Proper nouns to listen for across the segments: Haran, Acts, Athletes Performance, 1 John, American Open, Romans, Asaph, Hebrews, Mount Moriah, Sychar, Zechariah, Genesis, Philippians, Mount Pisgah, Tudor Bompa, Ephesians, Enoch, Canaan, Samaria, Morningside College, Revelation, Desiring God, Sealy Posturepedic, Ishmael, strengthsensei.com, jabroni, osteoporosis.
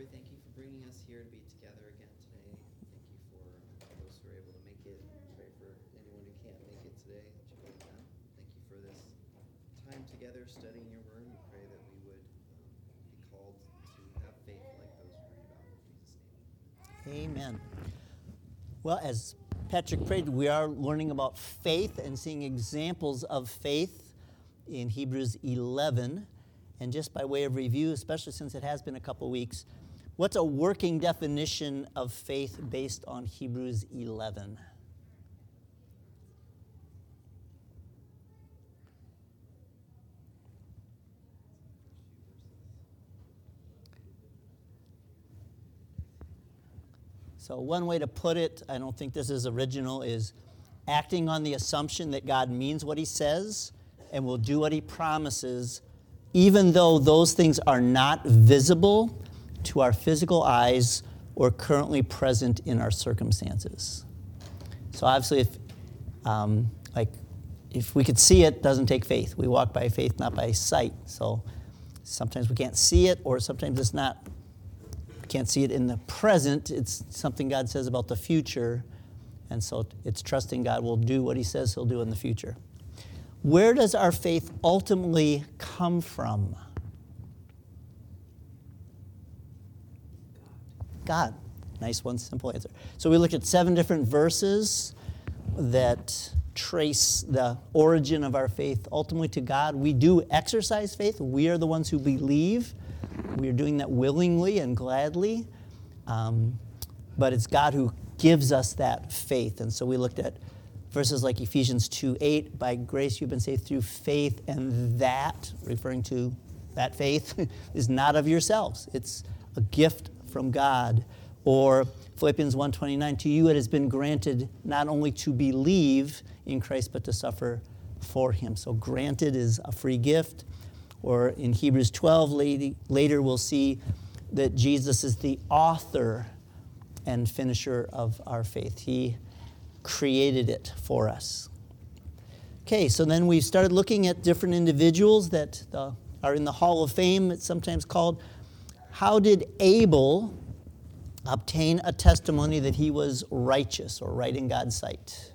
we thank you for bringing us here to be together again today. Thank you for those who are able to make it. Pray for anyone who can't make it today. That you be with them. Thank you for this time together studying your word. We pray that we would be called to have faith like those who read about. In Jesus' name. Amen. Well, as Patrick prayed, we are learning about faith and seeing examples of faith in Hebrews 11. And just by way of review, especially since it has been a couple weeks, what's a working definition of faith based on Hebrews 11? So one way to put it, I don't think this is original, is acting on the assumption that God means what he says and will do what he promises, even though those things are not visible to our physical eyes or currently present in our circumstances. So obviously, if we could see it, doesn't take faith. We walk by faith, not by sight. So sometimes we can't see it, or sometimes it's not. We can't see it in the present. It's something God says about the future, and so it's trusting God will do what he says he'll do in the future. Where does our faith ultimately come from? God. Nice one, simple answer. So we looked at 7 different verses that trace the origin of our faith ultimately to God. We do exercise faith. We are the ones who believe. We are doing that willingly and gladly. But it's God who gives us that faith. And so we looked at verses like Ephesians 2:8, by grace you've been saved through faith, and that, referring to that faith, is not of yourselves. It's a gift from God. Or Philippians 1:29, to you it has been granted not only to believe in Christ, but to suffer for him. So granted is a free gift. Or in Hebrews 12, later we'll see that Jesus is the author and finisher of our faith. He created it for us. Okay, so then we started looking at different individuals that are in the Hall of Fame, it's sometimes called. How did Abel obtain a testimony that he was righteous or right in God's sight?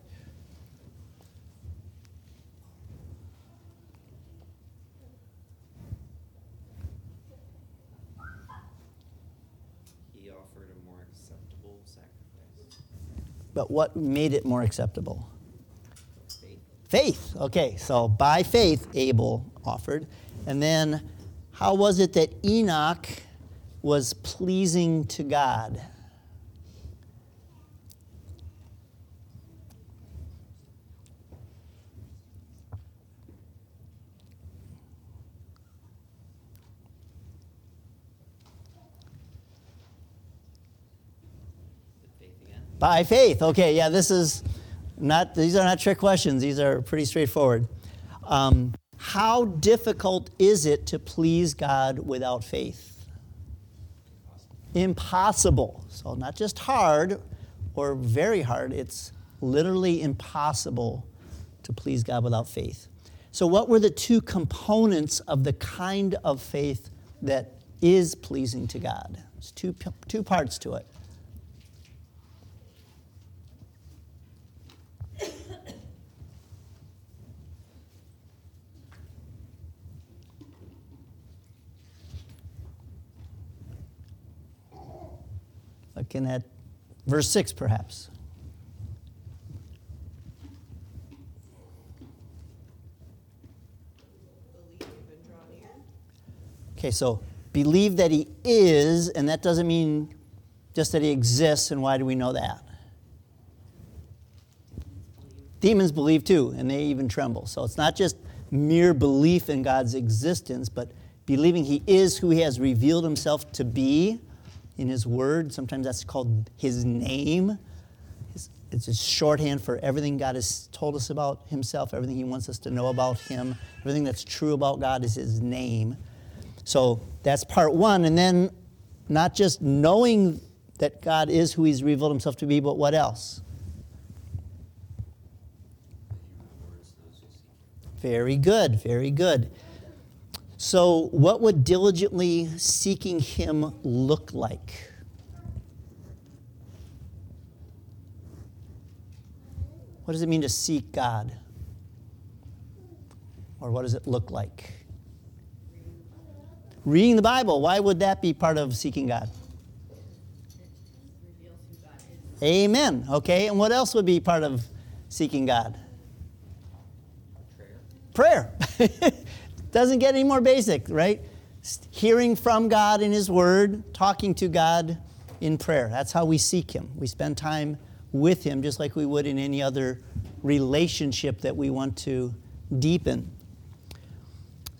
But what made it more acceptable? Faith. Okay, so by faith, Abel offered. And then how was it that Enoch was pleasing to God? By faith. Okay, yeah, these are not trick questions. These are pretty straightforward. How difficult is it to please God without faith? Impossible. So not just hard or very hard, it's literally impossible to please God without faith. So what were the two components of the kind of faith that is pleasing to God? There's two parts to it. Looking at verse 6, perhaps. Okay, so believe that he is, and that doesn't mean just that he exists, and why do we know that? Demons believe too, and they even tremble. So it's not just mere belief in God's existence, but believing he is who he has revealed himself to be. In his word, sometimes that's called his name. It's just shorthand for everything God has told us about himself, everything he wants us to know about him. Everything that's true about God is his name. So that's part one. And then not just knowing that God is who he's revealed himself to be, but what else? Very good, very good. So what would diligently seeking him look like? What does it mean to seek God? Or what does it look like? Reading the Bible. Why would that be part of seeking God? It reveals who God is. Amen. Okay, and what else would be part of seeking God? Prayer. Doesn't get any more basic, right? Hearing from God in his word, talking to God in prayer. That's how we seek him. We spend time with him just like we would in any other relationship that we want to deepen.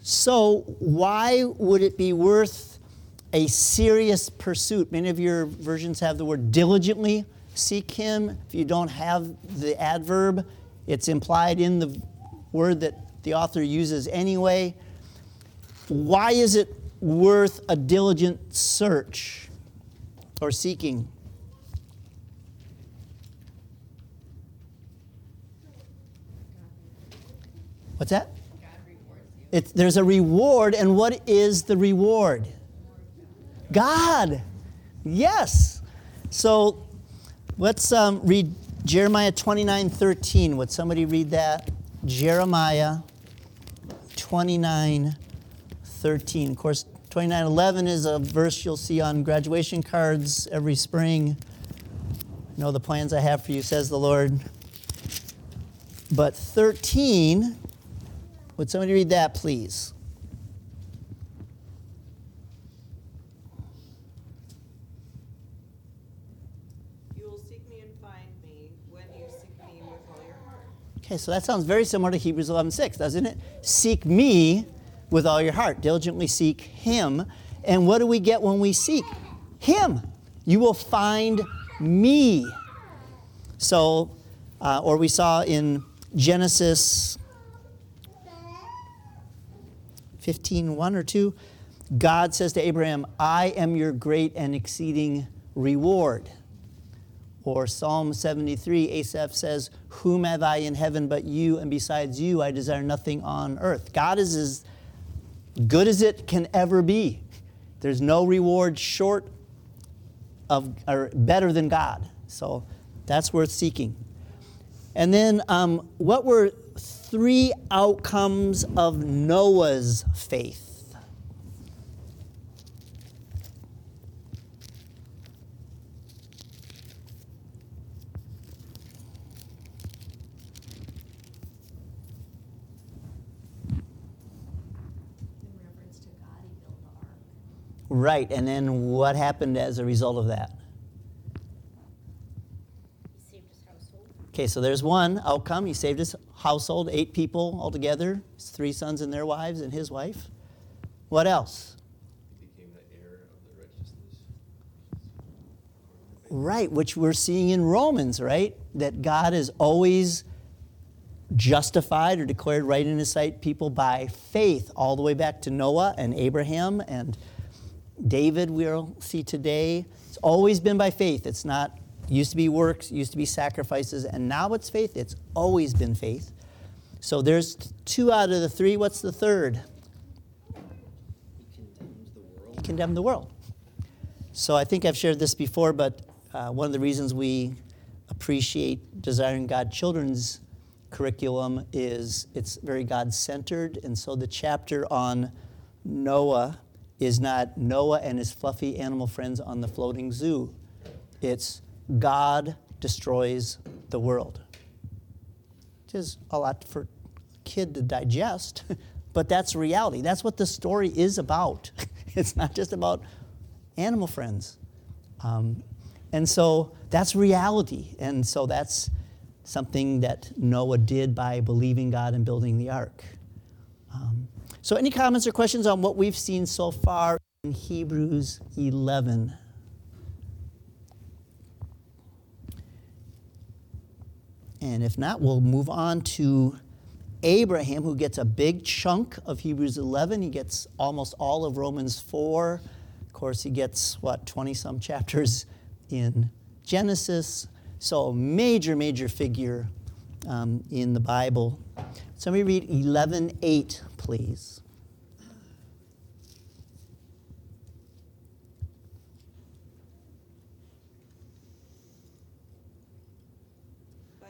So why would it be worth a serious pursuit? Many of your versions have the word diligently seek him. If you don't have the adverb, it's implied in the word that the author uses anyway. Why is it worth a diligent search or seeking? What's that? God rewards you. There's a reward, and what is the reward? God. Yes. So let's read Jeremiah 29:13. Would somebody read that? Jeremiah 29:13. Of course, 29:11 is a verse you'll see on graduation cards every spring. I know the plans I have for you, says the Lord. But 13... would somebody read that, please? You will seek me and find me when you seek me with all your heart. Okay, so that sounds very similar to Hebrews 11:6, doesn't it? Seek me with all your heart. Diligently seek him. And what do we get when we seek him? You will find me. So, or we saw in Genesis 15:1 or 2, God says to Abraham, I am your great and exceeding reward. Or Psalm 73, Asaph says, whom have I in heaven but you, and besides you I desire nothing on earth. God is as good as it can ever be. There's no reward short of or better than God. So that's worth seeking. And then what were three outcomes of Noah's faith? In reference to God, he built the ark. Right, and then what happened as a result of that? He saved his household. Okay, so there's one outcome. He saved his household, 8 people altogether, his 3 sons and their wives and his wife. What else? He became the heir of the righteousness. Right, which we're seeing in Romans, right? That God is always justified or declared right in his sight people by faith, all the way back to Noah and Abraham and David we'll see today. It's always been by faith. It's not used to be works, used to be sacrifices, and now it's faith. It's always been faith. So there's 2 out of the 3. What's the third? He condemns the world. He condemned the world. So I think I've shared this before, but one of the reasons we appreciate Desiring God children's curriculum is it's very God-centered, and so the chapter on Noah is not Noah and his fluffy animal friends on the floating zoo. It's God destroys the world. Which is a lot for a kid to digest, but that's reality. That's what the story is about. It's not just about animal friends. And so that's reality. And so that's something that Noah did by believing God and building the ark. So any comments or questions on what we've seen so far in Hebrews 11? And if not, we'll move on to Abraham, who gets a big chunk of Hebrews 11. He gets almost all of Romans 4. Of course, he gets, 20-some chapters in Genesis. So a major, major figure in the Bible. Somebody read 11:8, please.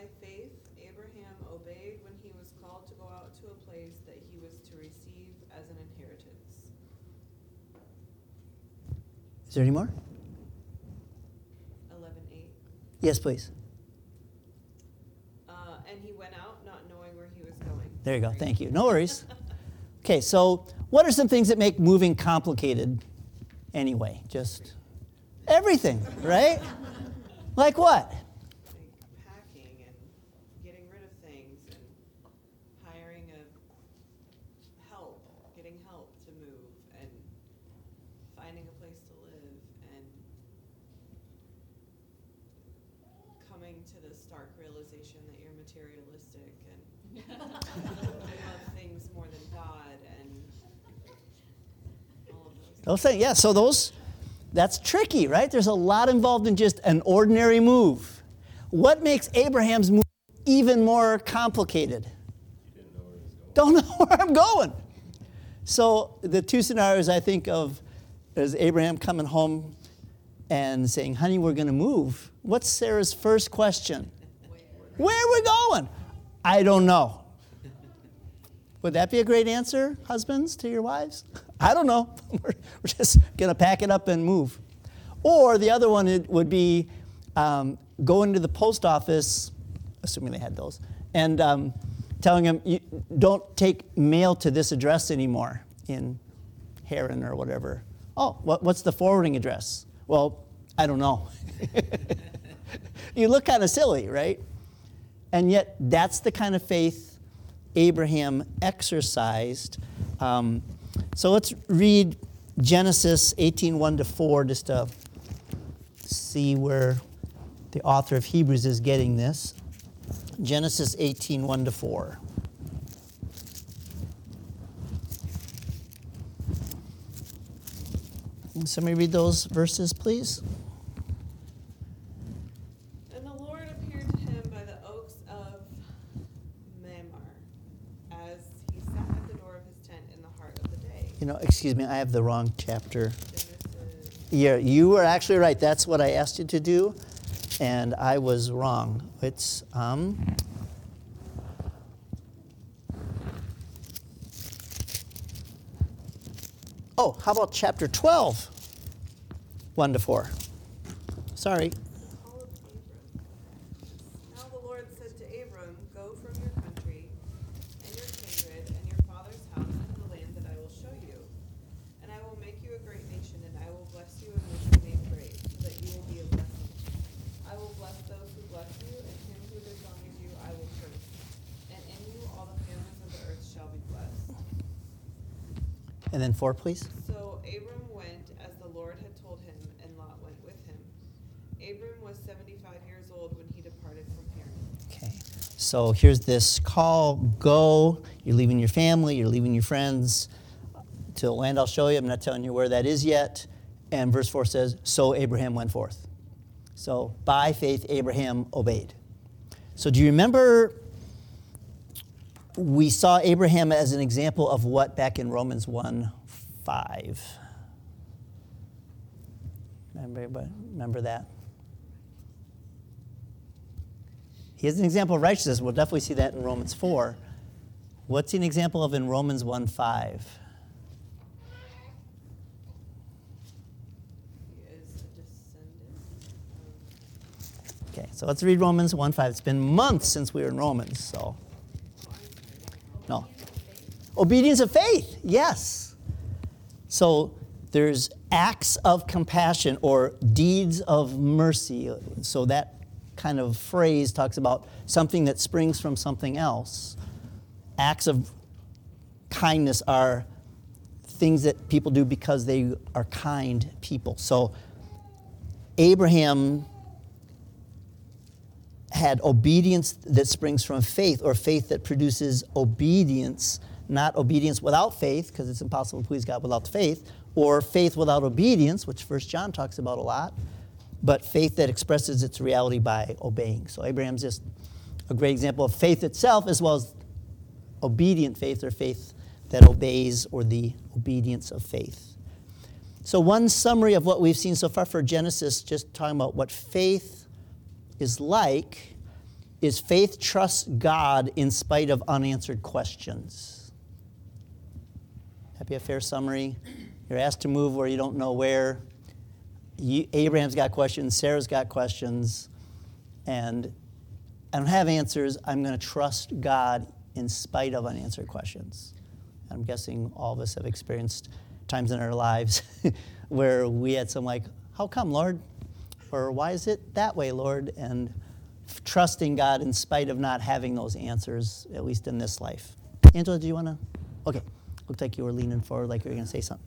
by faith, Abraham obeyed when he was called to go out to a place that he was to receive as an inheritance. Is there any more? 11:8. Yes, please. And he went out not knowing where he was going. There you go. Thank you. No worries. Okay, so what are some things that make moving complicated anyway? Just everything, right? Like what? Yeah, so those, that's tricky, right? There's a lot involved in just an ordinary move. What makes Abraham's move even more complicated? You didn't know where he was going. Don't know where I'm going. So the two scenarios I think of is Abraham coming home and saying, honey, we're going to move. What's Sarah's first question? Where are we going? I don't know. Would that be a great answer, husbands, to your wives? I don't know. We're just going to pack it up and move. Or the other one would be going to the post office, assuming they had those, and telling them, don't take mail to this address anymore in Haran or whatever. Oh, what's the forwarding address? Well, I don't know. You look kind of silly, right? And yet that's the kind of faith Abraham exercised. So let's read Genesis 18:1-4 just to see where the author of Hebrews is getting this. Genesis 18:1-4. Can somebody read those verses, please? No, excuse me, I have the wrong chapter. Yeah, you were actually right. That's what I asked you to do, and I was wrong. It's how about chapter 12, 1-4? Sorry. And then 4, please. So Abram went as the Lord had told him, and Lot went with him. Abram was 75 years old when he departed from Haran. Okay, so here's this call, go. You're leaving your family, you're leaving your friends to a land I'll show you. I'm not telling you where that is yet. And verse 4 says, so Abraham went forth. So by faith, Abraham obeyed. So do you remember? We saw Abraham as an example of what back in Romans 1:5. Remember that? He is an example of righteousness. We'll definitely see that in Romans 4. What's he an example of in Romans 1:5? He is a descendant. Okay, so let's read Romans 1:5. It's been months since we were in Romans, so. No. Obedience of faith, yes. So there's acts of compassion or deeds of mercy. So that kind of phrase talks about something that springs from something else. Acts of kindness are things that people do because they are kind people. So Abraham had obedience that springs from faith, or faith that produces obedience, not obedience without faith, because it's impossible to please God without faith, or faith without obedience, which 1 John talks about a lot, but faith that expresses its reality by obeying. So Abraham's just a great example of faith itself, as well as obedient faith, or faith that obeys, or the obedience of faith. So one summary of what we've seen so far for Genesis, just talking about what faith is like, is faith trusts God in spite of unanswered questions. That'd be a fair summary. You're asked to move where you don't know where. Abraham's got questions. Sarah's got questions. And I don't have answers. I'm going to trust God in spite of unanswered questions. I'm guessing all of us have experienced times in our lives where we had some like, how come, Lord? Or why is it that way, Lord? And trusting God in spite of not having those answers, at least in this life. Angela, do you want to? Okay. Looked like you were leaning forward like you were going to say something.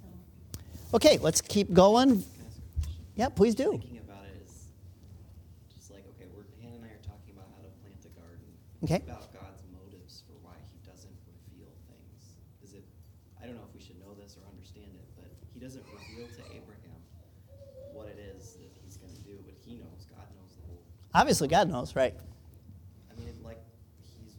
Okay, let's keep going. Yeah, please do. Thinking about it is just like, okay, Hannah and I are talking about how to plant a garden. Okay. About God's motives for why he doesn't reveal things. I don't know if we should know this or understand it, but he doesn't reveal to Abraham what it is that he's going to do, but he knows. God knows the whole. Obviously, God knows, right. I mean, like, he's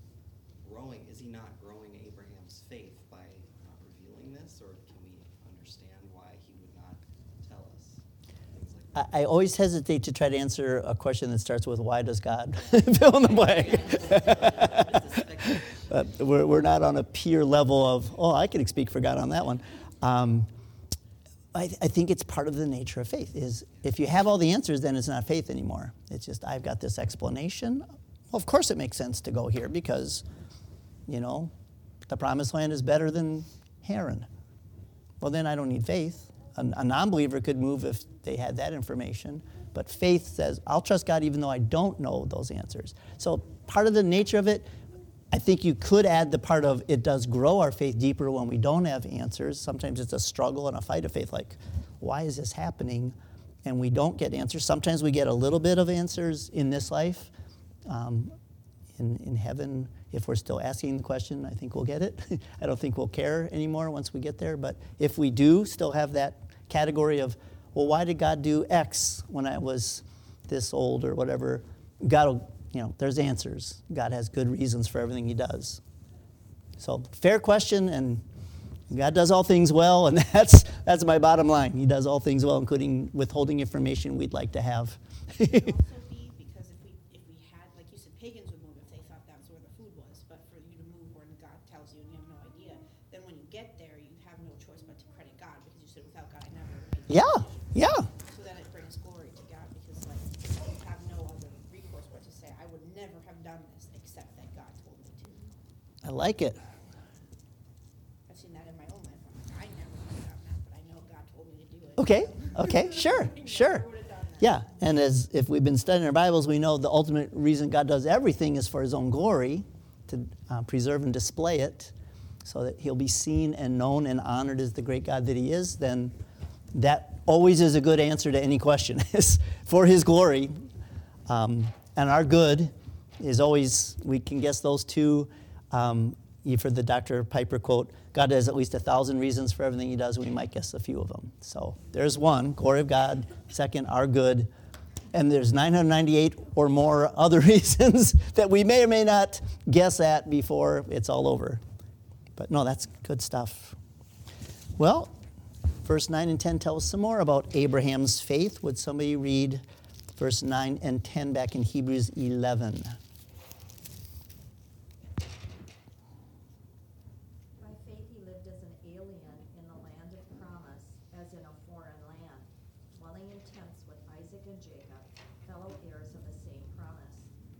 growing. Is he not growing Abraham's faith by not revealing this, or can we understand why he would not tell us? Like I always hesitate to try to answer a question that starts with, why does God fill in the blank? We're not on a peer level of, oh, I can speak for God on that one. I think it's part of the nature of faith is if you have all the answers, then it's not faith anymore. It's just, I've got this explanation. Well, of course it makes sense to go here because, you know, the promised land is better than Haran. Well, then I don't need faith. A non-believer could move if they had that information. But faith says, I'll trust God even though I don't know those answers. So part of the nature of it, I think you could add the part of it does grow our faith deeper when we don't have answers. Sometimes it's a struggle and a fight of faith, like, why is this happening? And we don't get answers. Sometimes we get a little bit of answers in this life. In heaven, if we're still asking the question, I think we'll get it. I don't think we'll care anymore once we get there. But if we do still have that category of, well, why did God do X when I was this old or whatever? God will... You know, there's answers. God has good reasons for everything he does. So, fair question, and God does all things well, and that's my bottom line. He does all things well, including withholding information we'd like to have. It would also be because if we had, like you said, pagans would move if they thought that was where the food was, but for you to move when God tells you and you have no idea, then when you get there, you have no choice but to credit God, because you said without God, I never would. Yeah. So then it brings glory to God, because, like, you have no other recourse but to say, I would never have done this except that God told me to. I like it. I've seen that in my own life. I'm like, I never would have done that, but I know God told me to do it. Okay, sure. Yeah, and as if we've been studying our Bibles, we know the ultimate reason God does everything is for his own glory, to preserve and display it, so that he'll be seen and known and honored as the great God that he is. Then that always is a good answer to any question. Is for his glory. And our good is always, we can guess those two. You've heard the Dr. Piper quote, God has at least 1,000 reasons for everything he does. We might guess a few of them. So there's one, glory of God. Second, our good. And there's 998 or more other reasons that we may or may not guess at before it's all over. But no, that's good stuff. Well, verse 9 and 10 tell us some more about Abraham's faith. Would somebody read verse 9 and 10 back in Hebrews 11? By faith he lived as an alien in the land of promise, as in a foreign land, dwelling in tents with Isaac and Jacob, fellow heirs of the same promise.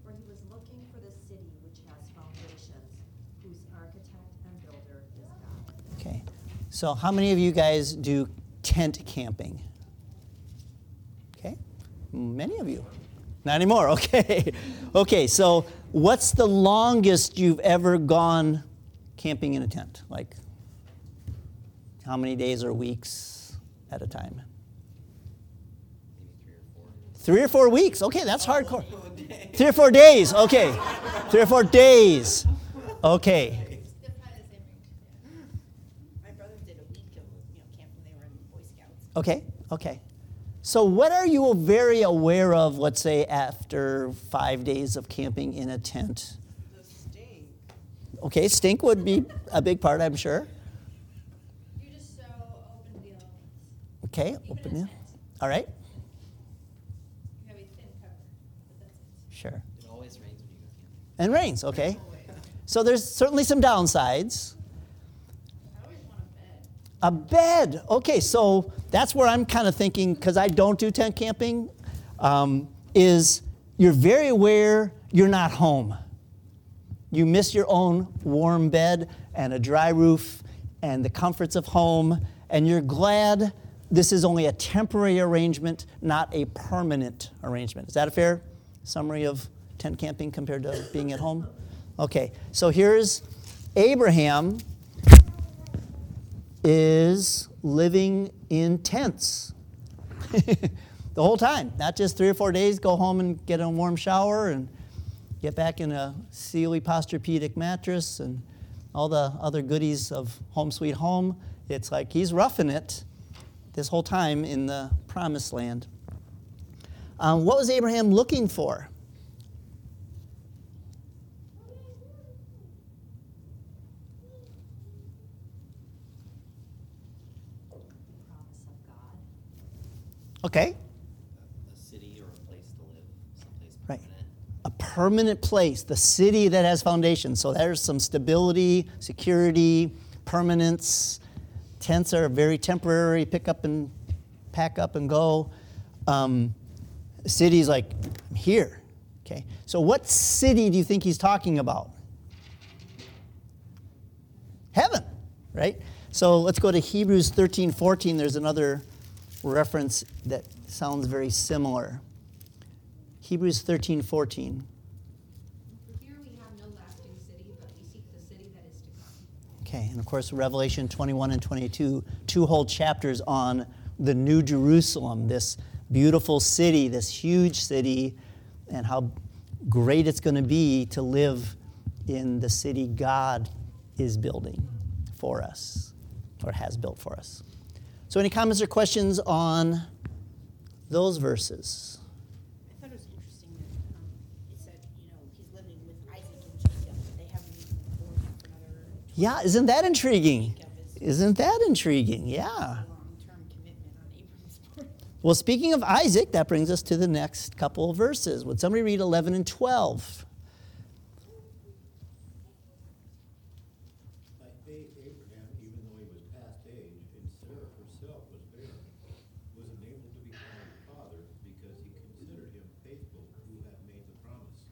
For he was looking for the city which has foundations, whose architect and builder is God. Okay. So how many of you guys do tent camping? Okay, many of you. Not anymore, okay. Okay, so what's the longest you've ever gone camping in a tent? Like how many days or weeks at a time? Maybe 3 or 4. 3 or 4 weeks, okay, that's hardcore. 3 or 4 days, okay. 3 or 4 days, okay. Okay. So what are you very aware of, let's say, after 5 days of camping in a tent? The stink. Okay, stink would be a big part, I'm sure. You're just so open to the elements. Okay, open to all right. You have a thin cover, but that's it. Sure. It always rains when you go camping. And rains, okay. So there's certainly some downsides. I always want a bed. A bed. Okay, so that's where I'm kind of thinking, because I don't do tent camping, is you're very aware you're not home. You miss your own warm bed and a dry roof and the comforts of home, and you're glad this is only a temporary arrangement, not a permanent arrangement. Is that a fair summary of tent camping compared to being at home? Okay, so here's Abraham is living in tents the whole time, not just 3 or 4 days, go home and get a warm shower and get back in a Sealy Posturepedic mattress and all the other goodies of home sweet home. It's like he's roughing it this whole time in the promised land. What was Abraham looking for? The promise of God. Okay. A city or a place to live, someplace permanent. Right. A permanent place, the city that has foundations. So there's some stability, security, permanence. Tents are very temporary, pick up and pack up and go. Cities like here, okay? So what city do you think he's talking about? Heaven, right? So let's go to Hebrews 13:14. There's another reference that sounds very similar. Hebrews 13:14. Okay, and of course, Revelation 21 and 22, two whole chapters on the New Jerusalem, this beautiful city, this huge city, and how great it's going to be to live in the city God is building for us, or has built for us. So any comments or questions on those verses? I thought it was interesting that it said, he's living with Isaac and Jacob, but they haven't even born another. Yeah, isn't that intriguing? Isn't that intriguing? Yeah. Well, speaking of Isaac, that brings us to the next couple of verses. Would somebody read 11 and 12? By faith, Abraham, even though he was past age, and Sarah herself was barren, was unable to be called father because he considered him faithful who had made the promise.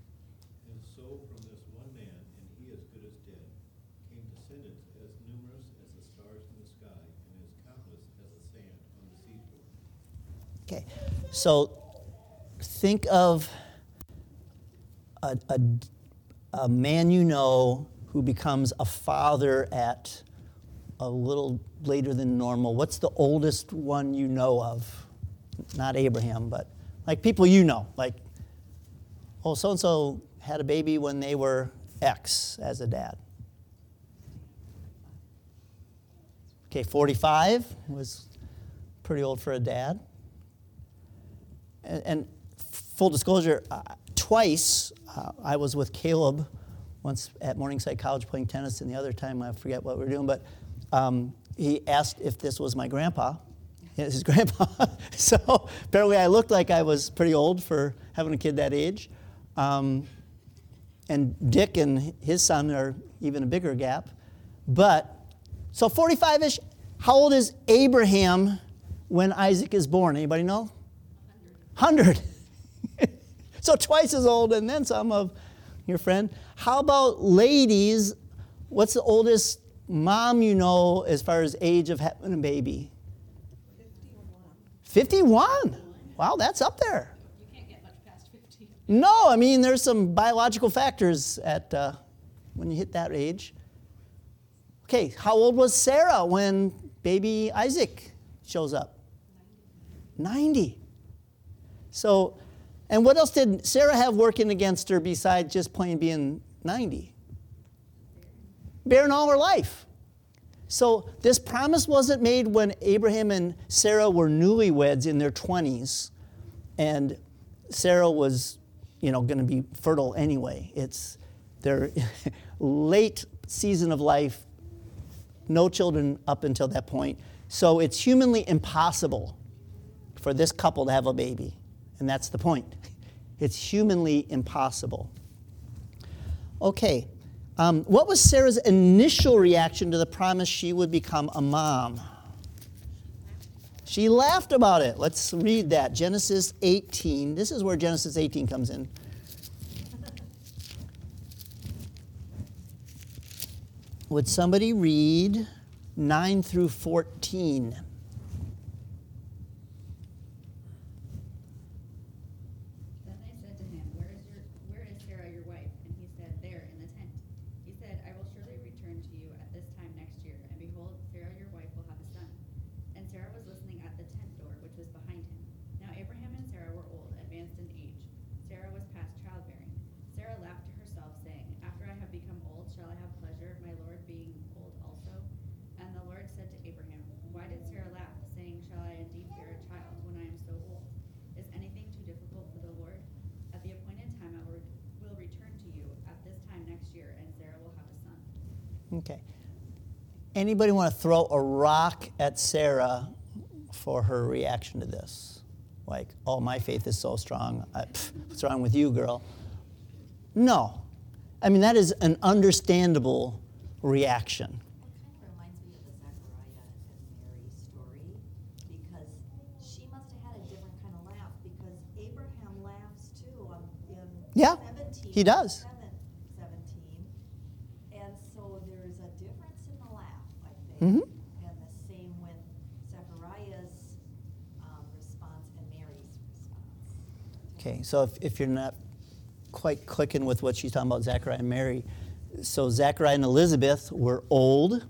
And so from this one man, and he as good as dead, came descendants as numerous as the stars in the sky and as countless as the sand on the seashore. Okay, so think of a man you know who becomes a father at a little later than normal. What's the oldest one you know of? Not Abraham, but like people you know. Like, oh, so-and-so had a baby when they were X as a dad. Okay, 45 was pretty old for a dad. And full disclosure, twice I was with Caleb, once at Morningside College playing tennis, and the other time I forget what we were doing, but he asked if this was my grandpa. It's his grandpa. So apparently I looked like I was pretty old for having a kid that age. And Dick and his son are even a bigger gap. But, so 45-ish, how old is Abraham when Isaac is born? Anybody know? 100. So twice as old and then some of your friend. How about ladies? What's the oldest mom you know as far as age of having a baby? 51. Wow, that's up there. You can't get much past 50. No, I mean, there's some biological factors at when you hit that age. Okay, how old was Sarah when baby Isaac shows up? 90. So, and what else did Sarah have working against her besides just plain being 90? Barren all her life. So this promise wasn't made when Abraham and Sarah were newlyweds in their 20s, and Sarah was, going to be fertile anyway. It's their late season of life, no children up until that point. So it's humanly impossible for this couple to have a baby. And that's the point. It's humanly impossible. Okay. What was Sarah's initial reaction to the promise she would become a mom? She laughed about it. Let's read that. Genesis 18. This is where Genesis 18 comes in. Would somebody read 9 through 14? Okay. Anybody want to throw a rock at Sarah for her reaction to this? Like, oh, my faith is so strong. What's wrong with you, girl? No. I mean, that is an understandable reaction. It kind of reminds me of the Zechariah and Mary story, because she must have had a different kind of laugh, because Abraham laughs too in 17. He does. Mm-hmm. And the same with Zechariah's response and Mary's response. Okay, so if you're not quite clicking with what she's talking about, Zechariah and Mary. So Zechariah and Elizabeth were old.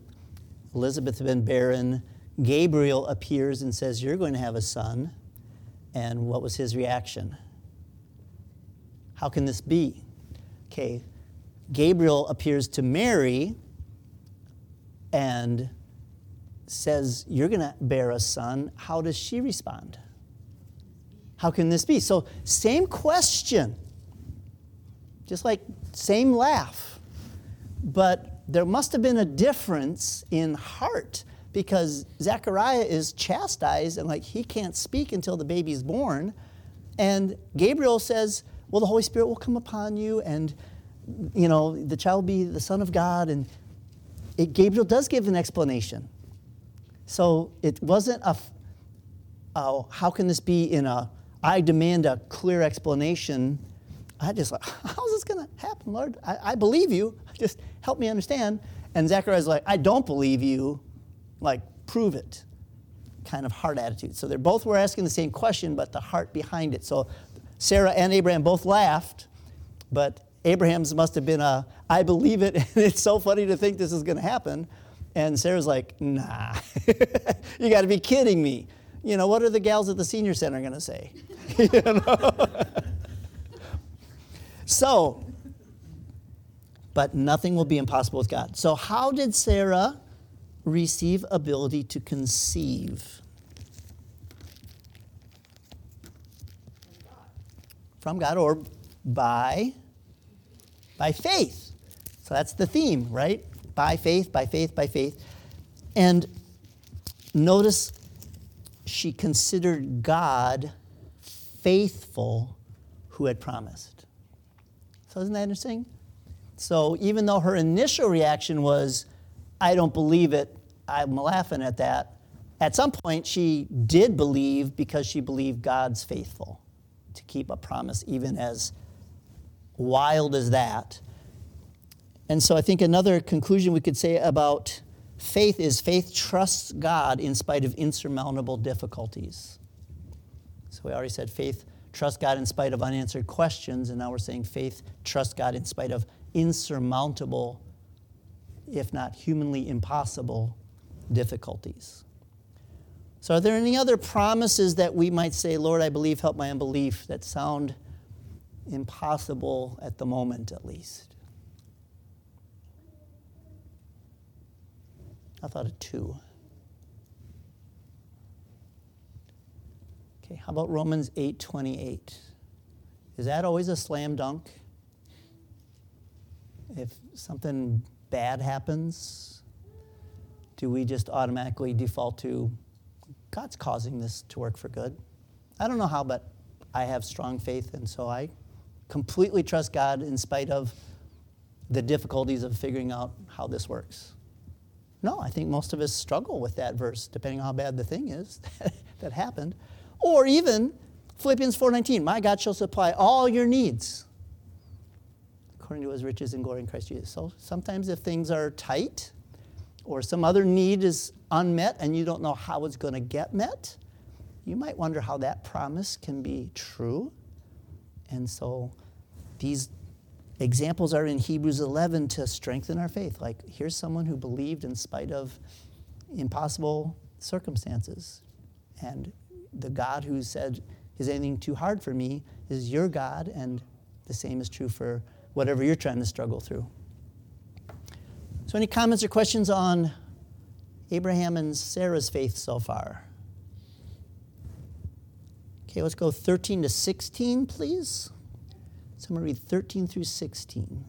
Elizabeth had been barren. Gabriel appears and says, you're going to have a son. And what was his reaction? How can this be? Okay, Gabriel appears to Mary and says, you're going to bear a son. How does she respond? How can this be? So same question, just like same laugh. But there must have been a difference in heart, because Zechariah is chastised and like he can't speak until the baby's born. And Gabriel says, well, the Holy Spirit will come upon you and, you know, the child will be the Son of God. And Gabriel does give an explanation. So it wasn't how can this be in a, I demand a clear explanation. I just like, how's this going to happen, Lord? I believe you. Just help me understand. And Zechariah's like, I don't believe you. Like, prove it. Kind of heart attitude. So they both were asking the same question, but the heart behind it. So Sarah and Abraham both laughed, but Abraham's must have been a, I believe it, and it's so funny to think this is going to happen. And Sarah's like, nah, you got to be kidding me. You know, what are the gals at the senior center going to say? You know? So, but nothing will be impossible with God. So how did Sarah receive ability to conceive? From God or by? By faith. So that's the theme, right? By faith, by faith, by faith. And notice she considered God faithful who had promised. So isn't that interesting? So even though her initial reaction was, I don't believe it, I'm laughing at that, at some point she did believe, because she believed God's faithful to keep a promise, even as wild as that. And so I think another conclusion we could say about faith is faith trusts God in spite of insurmountable difficulties. So we already said faith trusts God in spite of unanswered questions, and now we're saying faith trusts God in spite of insurmountable, if not humanly impossible, difficulties. So are there any other promises that we might say, Lord, I believe, help my unbelief, that sound impossible at the moment, at least? I thought of two. Okay, how about Romans 8:28? Is that always a slam dunk? If something bad happens, do we just automatically default to God's causing this to work for good? I don't know how, but I have strong faith, and so I completely trust God in spite of the difficulties of figuring out how this works. No, I think most of us struggle with that verse, depending on how bad the thing is that happened. Or even Philippians 4:19, my God shall supply all your needs according to his riches and glory in Christ Jesus. So sometimes if things are tight or some other need is unmet and you don't know how it's going to get met, you might wonder how that promise can be true. And so these examples are in Hebrews 11 to strengthen our faith. Like, here's someone who believed in spite of impossible circumstances. And the God who said, is anything too hard for me, is your God, and the same is true for whatever you're trying to struggle through. So any comments or questions on Abraham and Sarah's faith so far? Okay, let's go 13 to 16, please. So I'm going to read 13 through 16.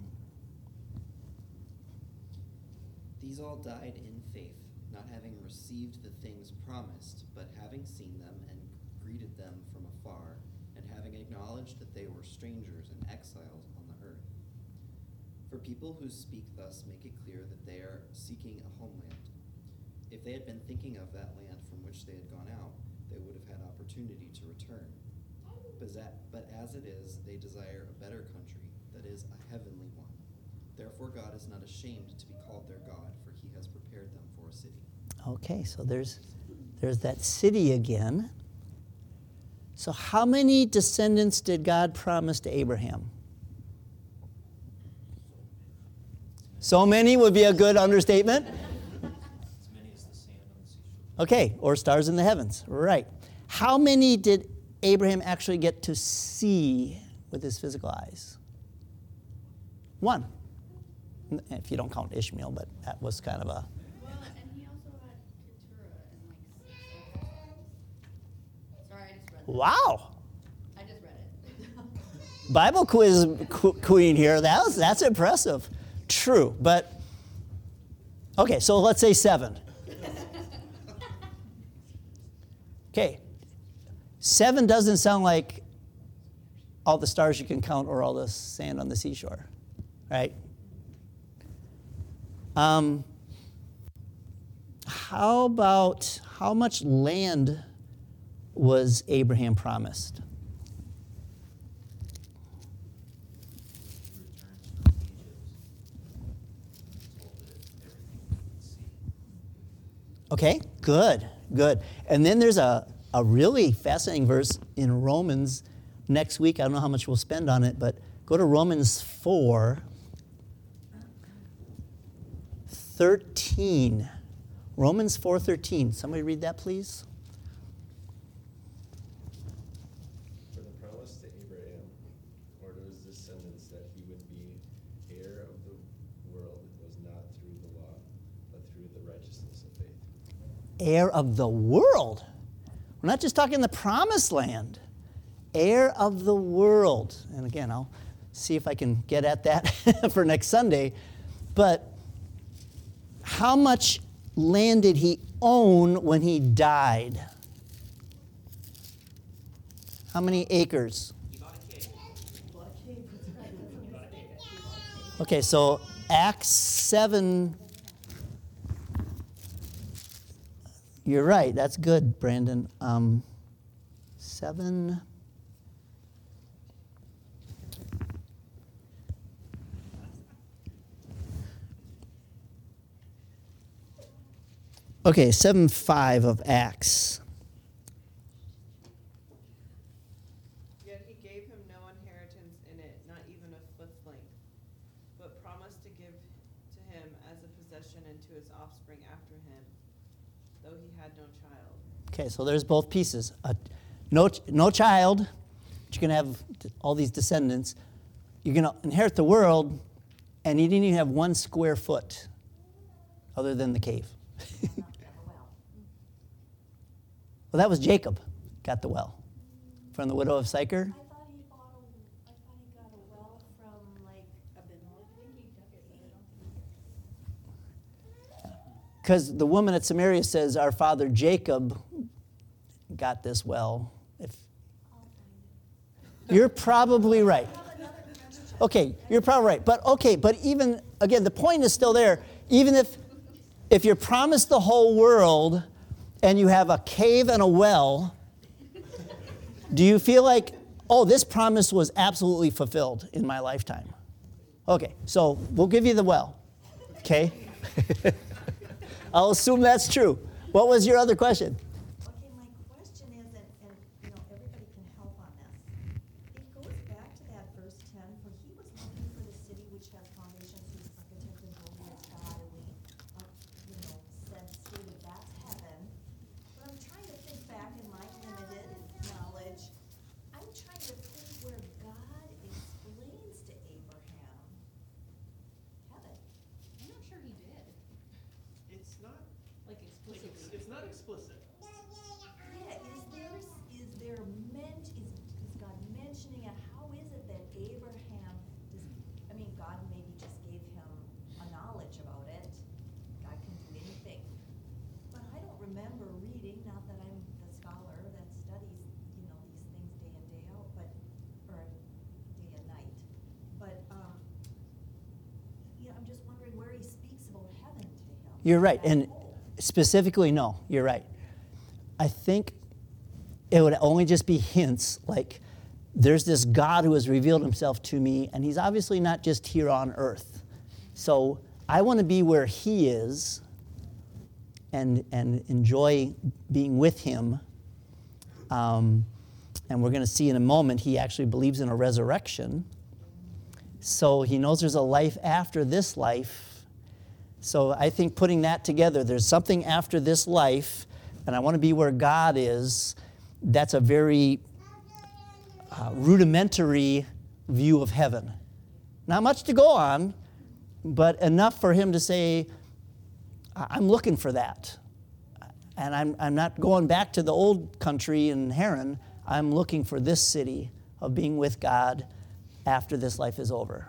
These all died in faith, not having received the things promised, but having seen them and greeted them from afar, and having acknowledged that they were strangers and exiles on the earth. For people who speak thus make it clear that they are seeking a homeland. If they had been thinking of that land from which they had gone out, they would have had opportunity to return. But as it is, they desire a better country, that is, a heavenly one. Therefore, God is not ashamed to be called their God, for he has prepared them for a city. Okay, so there's that city again. So how many descendants did God promise to Abraham? So many would be a good understatement. As many as the sand on the seashore. Okay, or stars in the heavens. Right. How many did Abraham actually get to see with his physical eyes? One. If you don't count Ishmael, but that was kind of a... Well, and he also had Keturah and like... Sorry, I just read that. Wow. I just read it. Bible quiz queen here. That's impressive. True, but... Okay, so let's say 7. Okay. 7 doesn't sound like all the stars you can count or all the sand on the seashore, right? How about how much land was Abraham promised? Okay, good. And then there's a really fascinating verse in Romans next week. I don't know how much we'll spend on it, but go to Romans 4:13. Romans 4:13. Somebody read that, please. For the promise to Abraham or to his descendants that he would be heir of the world was not through the law, but through the righteousness of faith. Heir of the world? We're not just talking the promised land, heir of the world. And again, I'll see if I can get at that for next Sunday. But how much land did he own when he died? How many acres? He bought a cave. Okay, so Acts 7. You're right. That's good, Brandon. 7. Okay, 7:5 of Acts. Yet he gave him no inheritance in it, not even a foot's length, but promised to give to him as a possession and to his offspring after him. Though he had no child. Okay, so there's both pieces. No child, but you're going to have all these descendants. You're going to inherit the world, and you didn't even have 1 square foot other than the cave. Well, that was Jacob got the well from the widow of Sychar. I thought he got a well from, like, a because the woman at Samaria says, our father Jacob got this well. You're probably right. Okay, you're probably right. But okay, but even, again, the point is still there. Even if you're promised the whole world and you have a cave and a well, do you feel like, oh, this promise was absolutely fulfilled in my lifetime? Okay, so we'll give you the well, okay? I'll assume that's true. What was your other question? Okay, my question is, and you know, everybody can help on this. It goes back to that verse 10, for he was looking for the city which has foundations, whose architect and builder is God, and we, you know, said city, that's heaven. But I'm trying to think back in my limited knowledge. I'm trying to think where God explains to Abraham heaven. I'm not sure he did. It's not. It's not explicit. Yeah, is God mentioning it? How is it that Abraham, God maybe just gave him a knowledge about it. God can do anything. But I don't remember reading, not that I'm the scholar that studies, you know, these things day in, day out, but, or day and night. But, yeah, I'm just wondering where he speaks about heaven to him. You're right, and specifically, no, you're right. I think it would only just be hints, like there's this God who has revealed himself to me, and he's obviously not just here on earth. So I want to be where he is and enjoy being with him. And we're going to see in a moment he actually believes in a resurrection. So he knows there's a life after this life. So I think putting that together, there's something after this life, and I want to be where God is. That's a very rudimentary view of heaven. Not much to go on, but enough for him to say, I'm looking for that. And I'm not going back to the old country in Haran. I'm looking for this city of being with God after this life is over.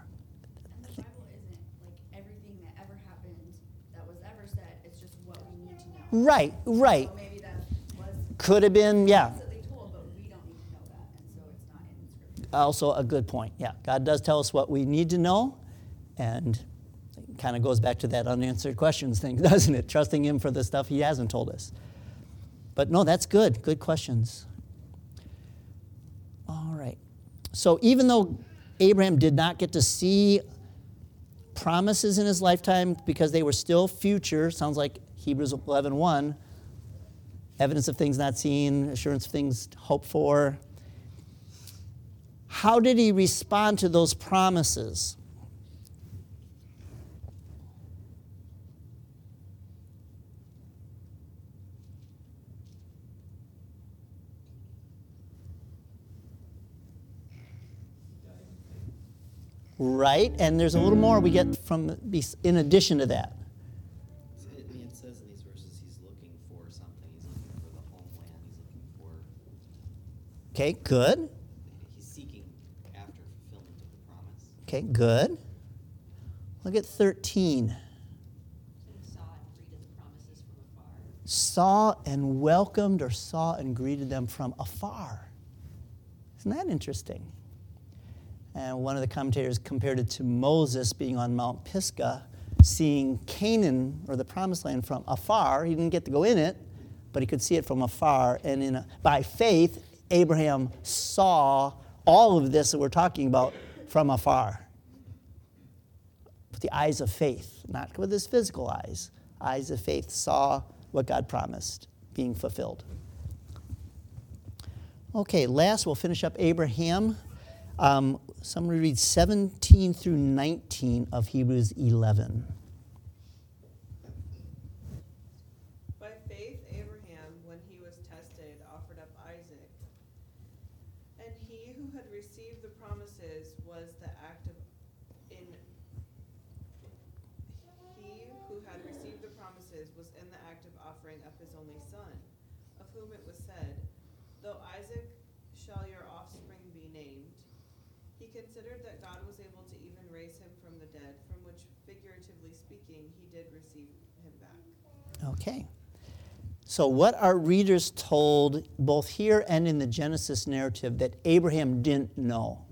Right. So maybe that was could have been, yeah. Told, but we don't need to know that, and so it's not in the scripture. Also a good point, yeah. God does tell us what we need to know, and it kind of goes back to that unanswered questions thing, doesn't it? Trusting him for the stuff he hasn't told us. But no, that's good. Good questions. All right. So even though Abraham did not get to see promises in his lifetime because they were still future, sounds like Hebrews 11:1, evidence of things not seen, assurance of things hoped for. How did he respond to those promises? Right, and there's a little more we get from in addition to that. Okay, good. He's seeking after fulfillment of the promise. Okay, good. Look at 13. He saw and greeted the promises from afar. Saw and welcomed, or saw and greeted them from afar. Isn't that interesting? And one of the commentators compared it to Moses being on Mount Pisgah, seeing Canaan, or the promised land, from afar. He didn't get to go in it, but he could see it from afar. And by faith, Abraham saw all of this that we're talking about from afar. With the eyes of faith, not with his physical eyes. Eyes of faith saw what God promised being fulfilled. Okay, last we'll finish up Abraham. Somebody read 17 through 19 of Hebrews 11. Okay, so what are readers told both here and in the Genesis narrative that Abraham didn't know?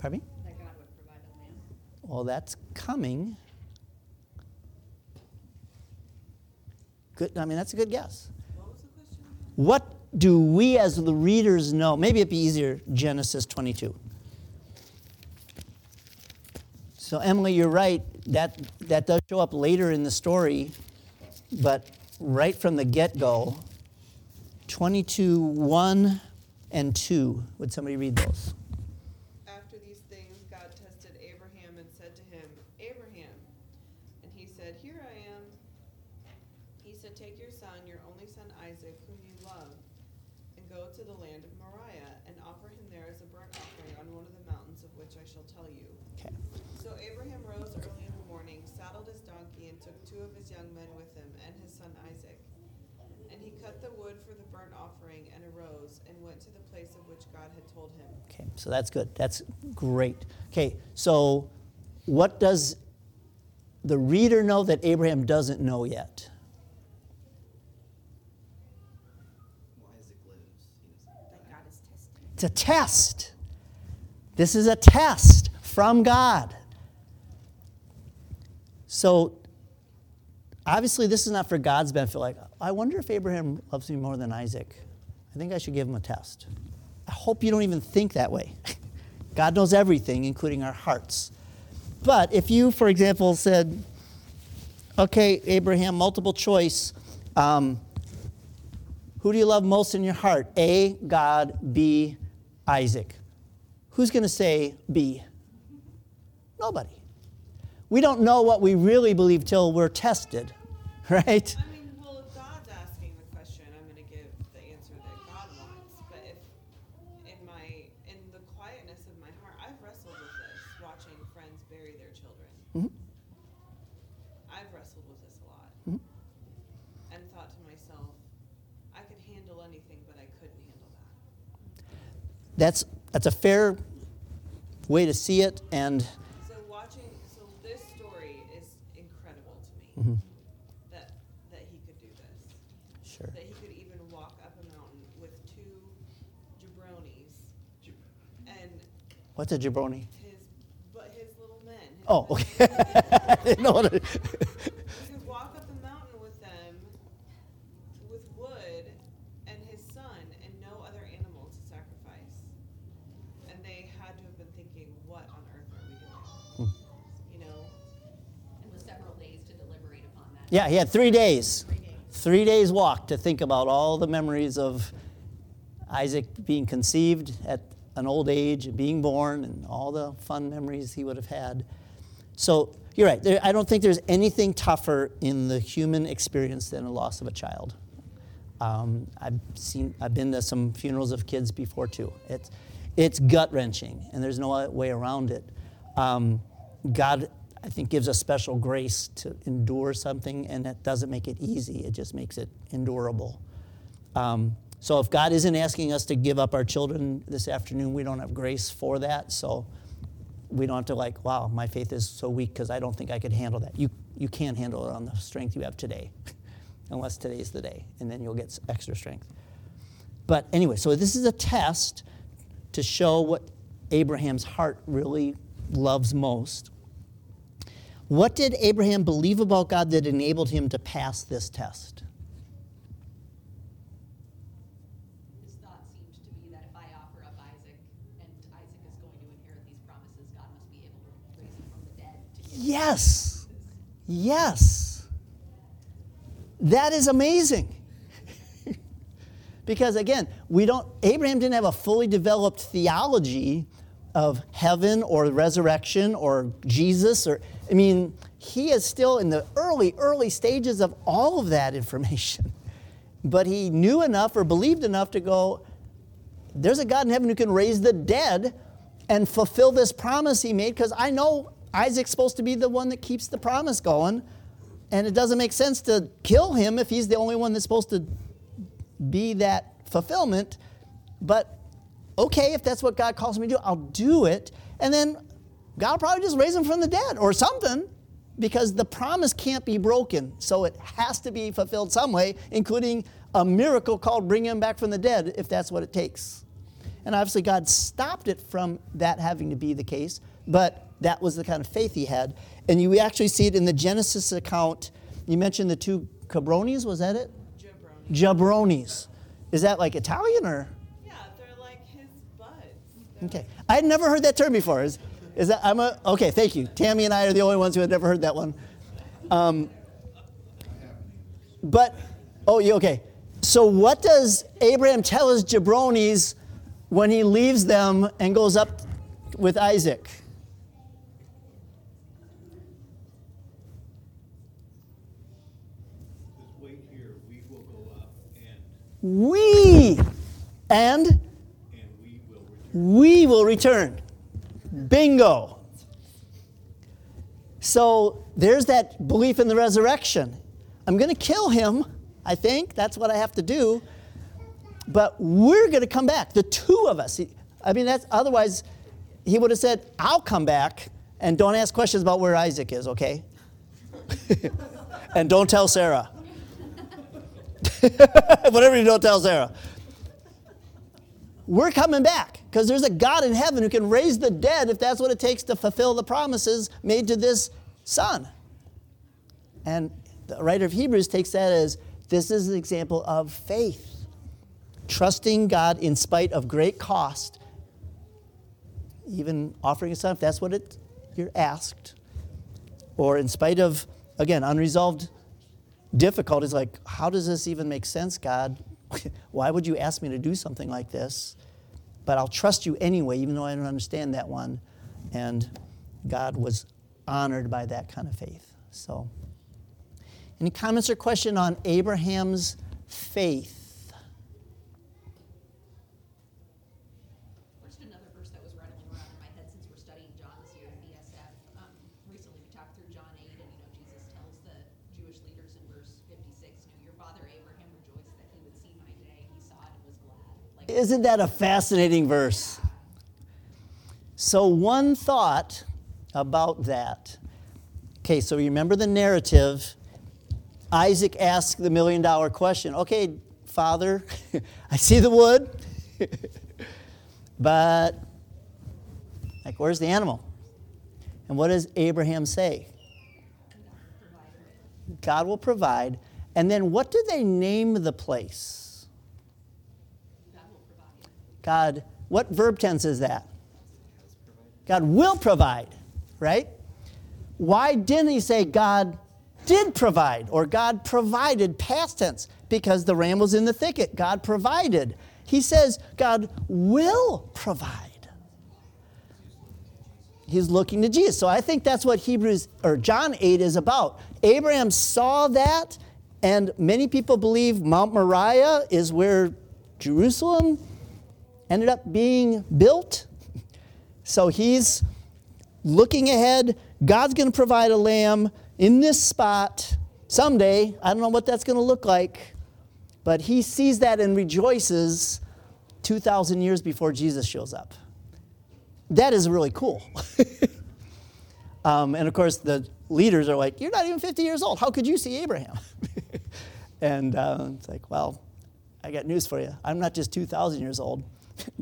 Pardon me? That God would provide a lamb. Well, that's coming. Good. I mean, that's a good guess. What was the question? What do we as the readers know? Maybe it'd be easier, Genesis 22. So, Emily, you're right. That does show up later in the story, but right from the get-go, 22:1 and 2. Would somebody read those? After these things, God tested Abraham and said to him, Abraham. And he said, Here I am. He said, Take your son, your only son Isaac, whom you love, and go to the land of Moriah and offer him there as a burnt offering on one of the mountains of which I shall tell you. Okay. So Abraham rose early in the morning, saddled his donkey, and took two of his young men with him and his son Isaac. And he cut the wood for the burnt offering and arose and went to the place of which God had told him. Okay, so that's good. That's great. Okay, so what does the reader know that Abraham doesn't know yet? Well, Isaac lives. That God is testing. It's a test. This is a test from God. So obviously, this is not for God's benefit. Like, I wonder if Abraham loves me more than Isaac. I think I should give him a test. I hope you don't even think that way. God knows everything, including our hearts. But if you, for example, said, okay, Abraham, multiple choice, who do you love most in your heart? A, God, B, Isaac. Who's going to say B? Nobody. We don't know what we really believe till we're tested, right? I mean, well, if God's asking the question, I'm going to give the answer that God wants. But if in the quietness of my heart, I've wrestled with this, watching friends bury their children. Mm-hmm. I've wrestled with this a lot, mm-hmm. and thought to myself, I could handle anything, but I couldn't handle that. That's a fair way to see it, and. Mm-hmm. That he could do this. Sure. That he could even walk up a mountain with two jabronis. And what's a jabroni? His little men. Okay. He could walk up a mountain with them, with wood, and his son, and no other animal to sacrifice. And they had to have been thinking, what on earth are we doing? Hmm. Yeah, he had 3 days. 3 days walk to think about all the memories of Isaac being conceived at an old age and being born and all the fun memories he would have had. So you're right. I don't think there's anything tougher in the human experience than the loss of a child. I've been to some funerals of kids before too. It's gut-wrenching, and there's no way around it. God, I think, gives us special grace to endure something, and that doesn't make it easy. It just makes it endurable. So if God isn't asking us to give up our children this afternoon, we don't have grace for that. So we don't have to like, wow, my faith is so weak because I don't think I could handle that. You can't handle it on the strength you have today, unless today's the day, and then you'll get extra strength. But anyway, so this is a test to show what Abraham's heart really loves most. What did Abraham believe about God that enabled him to pass this test? His thought seemed to be that if I offer up Isaac and Isaac is going to inherit these promises, God must be able to raise him from the dead. Yes. Yes. That is amazing. Because again, Abraham didn't have a fully developed theology of heaven or resurrection or Jesus or he is still in the early stages of all of that information. But he knew enough or believed enough to go, there's a God in heaven who can raise the dead and fulfill this promise he made, because I know Isaac's supposed to be the one that keeps the promise going, and it doesn't make sense to kill him if he's the only one that's supposed to be that fulfillment. But okay, if that's what God calls me to do, I'll do it. And then God will probably just raise him from the dead or something, because the promise can't be broken. So it has to be fulfilled some way, including a miracle called bringing him back from the dead, if that's what it takes. And obviously God stopped it from that having to be the case, but that was the kind of faith he had. And you actually see it in the Genesis account. You mentioned the two cabronis, was that it? Jabronis. Is that like Italian or? Yeah, they're like his buds. They're okay. I had never heard that term before. Is that, okay, thank you. Tammy and I are the only ones who had never heard that one. But, oh, yeah, okay. So what does Abraham tell his jabronis when he leaves them and goes up with Isaac? Just wait here, we will go up and... We! And? And we will return. We will return. Bingo! So there's that belief in the resurrection. I'm going to kill him, I think. That's what I have to do. But we're going to come back, the two of us. I mean, that's otherwise, he would have said, I'll come back, and don't ask questions about where Isaac is, okay? And don't tell Sarah. Whatever you don't tell Sarah. We're coming back, because there's a God in heaven who can raise the dead if that's what it takes to fulfill the promises made to this son. And the writer of Hebrews takes that as, this is an example of faith. Trusting God in spite of great cost, even offering a son if that's what you're asked, or in spite of, again, unresolved difficulties, like, how does this even make sense, God? Why would you ask me to do something like this? But I'll trust you anyway, even though I don't understand that one. And God was honored by that kind of faith. So, any comments or question on Abraham's faith? Isn't that a fascinating verse? So one thought about that. Okay, so remember the narrative. Isaac asked the million-dollar question. Okay, Father, I see the wood, but like, where's the animal? And what does Abraham say? God will provide. And then what do they name the place? God, what verb tense is that? God will provide, right? Why didn't he say God did provide or God provided, past tense? Because the ram was in the thicket. God provided. He says God will provide. He's looking to Jesus. So I think that's what Hebrews or John 8 is about. Abraham saw that, and many people believe Mount Moriah is where Jerusalem ended up being built. So he's looking ahead. God's going to provide a lamb in this spot someday. I don't know what that's going to look like, but he sees that and rejoices 2,000 years before Jesus shows up. That is really cool. And of course, the leaders are like, you're not even 50 years old. How could you see Abraham? And it's like, well, I got news for you. I'm not just 2,000 years old.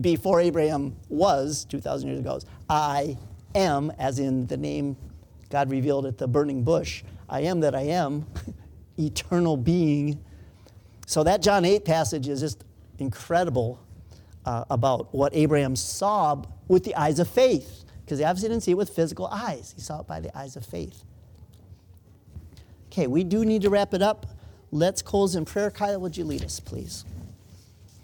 Before Abraham was 2,000 years ago, I am, as in the name God revealed at the burning bush, I am that I am, eternal being. So that John 8 passage is just incredible about what Abraham saw with the eyes of faith, because he obviously didn't see it with physical eyes. He saw it by the eyes of faith. Okay, we do need to wrap it up. Let's close in prayer. Kyle, would you lead us, please?